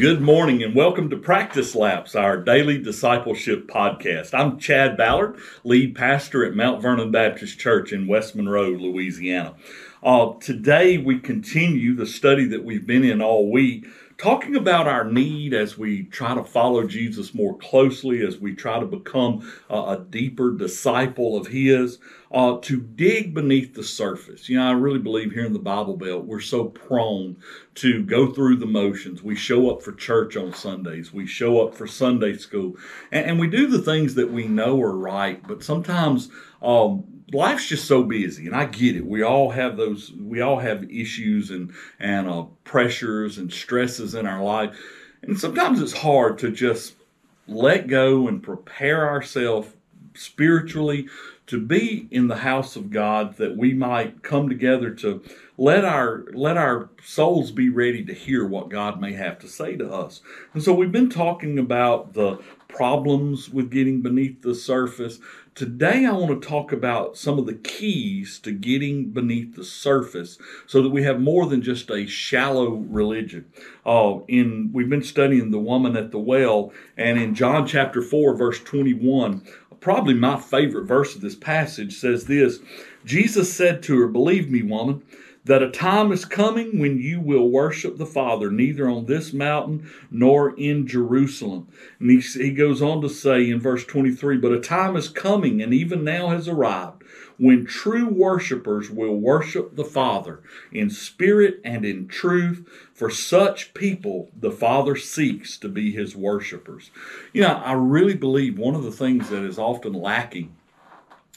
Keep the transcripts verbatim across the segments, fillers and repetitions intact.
Good morning and welcome to Practice Laps, our daily discipleship podcast. I'm Chad Ballard, lead pastor at Mount Vernon Baptist Church in West Monroe, Louisiana. Uh, today we continue the study that we've been in all week, talking about our need as we try to follow Jesus more closely, as we try to become uh, a deeper disciple of His, uh, to dig beneath the surface. You know, I really believe here in the Bible Belt, we're so prone to go through the motions. We show up for church on Sundays. We show up for Sunday school. And, and we do the things that we know are right, but sometimes um, life's just so busy, and I get it. We all have those, we all have issues and, and uh, pressures and stresses in our life. And sometimes it's hard to just let go and prepare ourselves spiritually to be in the house of God, that we might come together to let our let our souls be ready to hear what God may have to say to us. And so we've been talking about the problems with getting beneath the surface. Today I want to talk about some of the keys to getting beneath the surface so that we have more than just a shallow religion. Uh, in we've been studying the woman at the well, and in John chapter four, verse twenty-one, probably my favorite verse of this passage, says this: Jesus said to her, "Believe me, woman, that a time is coming when you will worship the Father, neither on this mountain nor in Jerusalem." And he, he goes on to say in verse twenty-three, "But a time is coming, and even now has arrived, when true worshipers will worship the Father in spirit and in truth. For such people, the Father seeks to be His worshipers." You know, I really believe one of the things that is often lacking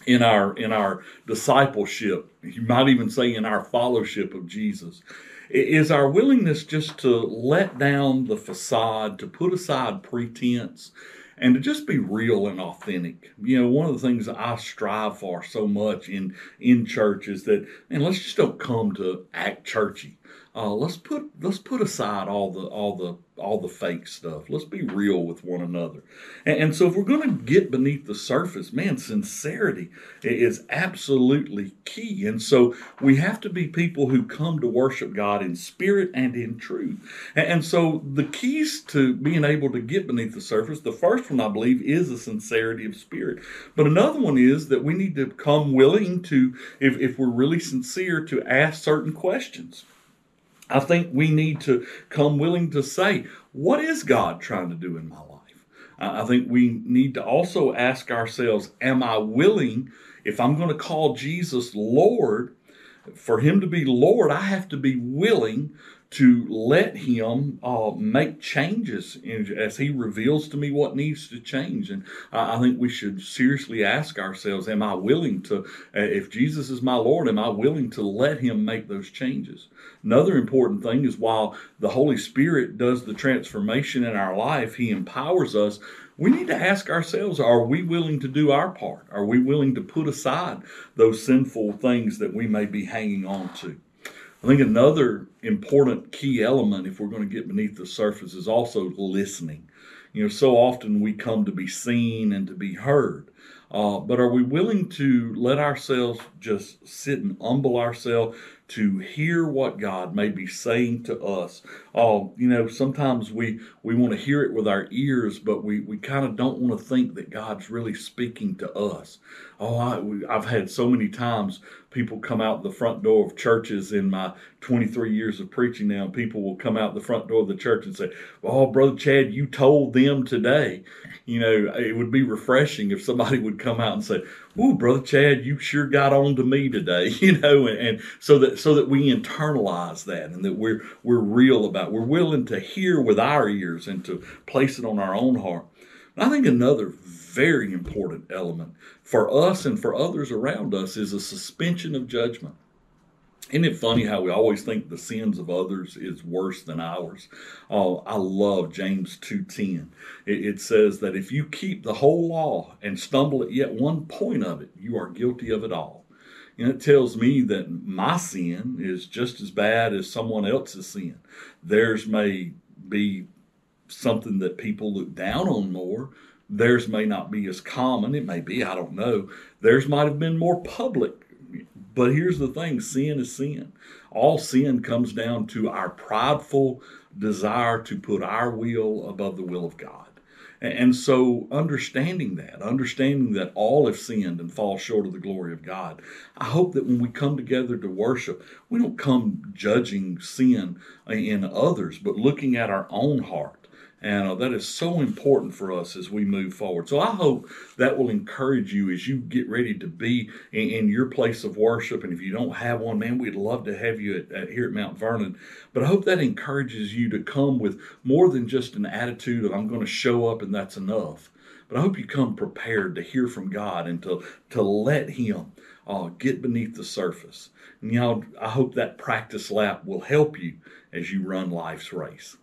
in our in our discipleship, you might even say in our fellowship of Jesus, is our willingness just to let down the facade, to put aside pretense, and to just be real and authentic. You know, one of the things that I strive for so much in, in church is that, man, let's just don't come to act churchy. Uh, let's put let's put aside all the all the all the fake stuff. Let's be real with one another. And, and so if we're going to get beneath the surface, man, sincerity is absolutely key. And so we have to be people who come to worship God in spirit and in truth. And, and so the keys to being able to get beneath the surface, the first one I believe is a sincerity of spirit. But another one is that we need to come willing to, if, if we're really sincere, to ask certain questions. I think we need to come willing to say, what is God trying to do in my life? I think we need to also ask ourselves, am I willing, if I'm going to call Jesus Lord, for Him to be Lord, I have to be willing to let Him uh, make changes as He reveals to me what needs to change. And I think we should seriously ask ourselves, am I willing to, if Jesus is my Lord, am I willing to let Him make those changes? Another important thing is, while the Holy Spirit does the transformation in our life, He empowers us. We need to ask ourselves, are we willing to do our part? Are we willing to put aside those sinful things that we may be hanging on to? I think another important key element, if we're going to get beneath the surface, is also listening. You know, so often we come to be seen and to be heard. Uh, but are we willing to let ourselves just sit and humble ourselves to hear what God may be saying to us? Uh, you know, sometimes we, we want to hear it with our ears, but we, we kind of don't want to think that God's really speaking to us. Oh, I, we, I've had so many times people come out the front door of churches in my twenty-three years of preaching now, and people will come out the front door of the church and say, "Oh, Brother Chad, you told them today." You know, it would be refreshing if somebody would come out and say, "Ooh, Brother Chad, you sure got on to me today," you know, and, and so that so that we internalize that, and that we're we're real about it. We're willing to hear with our ears and to place it on our own heart. And I think another very important element for us and for others around us is a suspension of judgment. Isn't it funny how we always think the sins of others is worse than ours? Oh, I love James two ten. It, it says that if you keep the whole law and stumble at yet one point of it, you are guilty of it all. And it tells me that my sin is just as bad as someone else's sin. Theirs may be something that people look down on more. Theirs may not be as common. It may be, I don't know. Theirs might have been more public. But here's the thing, sin is sin. All sin comes down to our prideful desire to put our will above the will of God. And so understanding that, understanding that all have sinned and fall short of the glory of God, I hope that when we come together to worship, we don't come judging sin in others, but looking at our own heart. And uh, that is so important for us as we move forward. So I hope that will encourage you as you get ready to be in, in your place of worship. And if you don't have one, man, we'd love to have you at, at, here at Mount Vernon. But I hope that encourages you to come with more than just an attitude of I'm going to show up and that's enough. But I hope you come prepared to hear from God and to, to let Him uh, get beneath the surface. And y'all, I hope that practice lap will help you as you run life's race.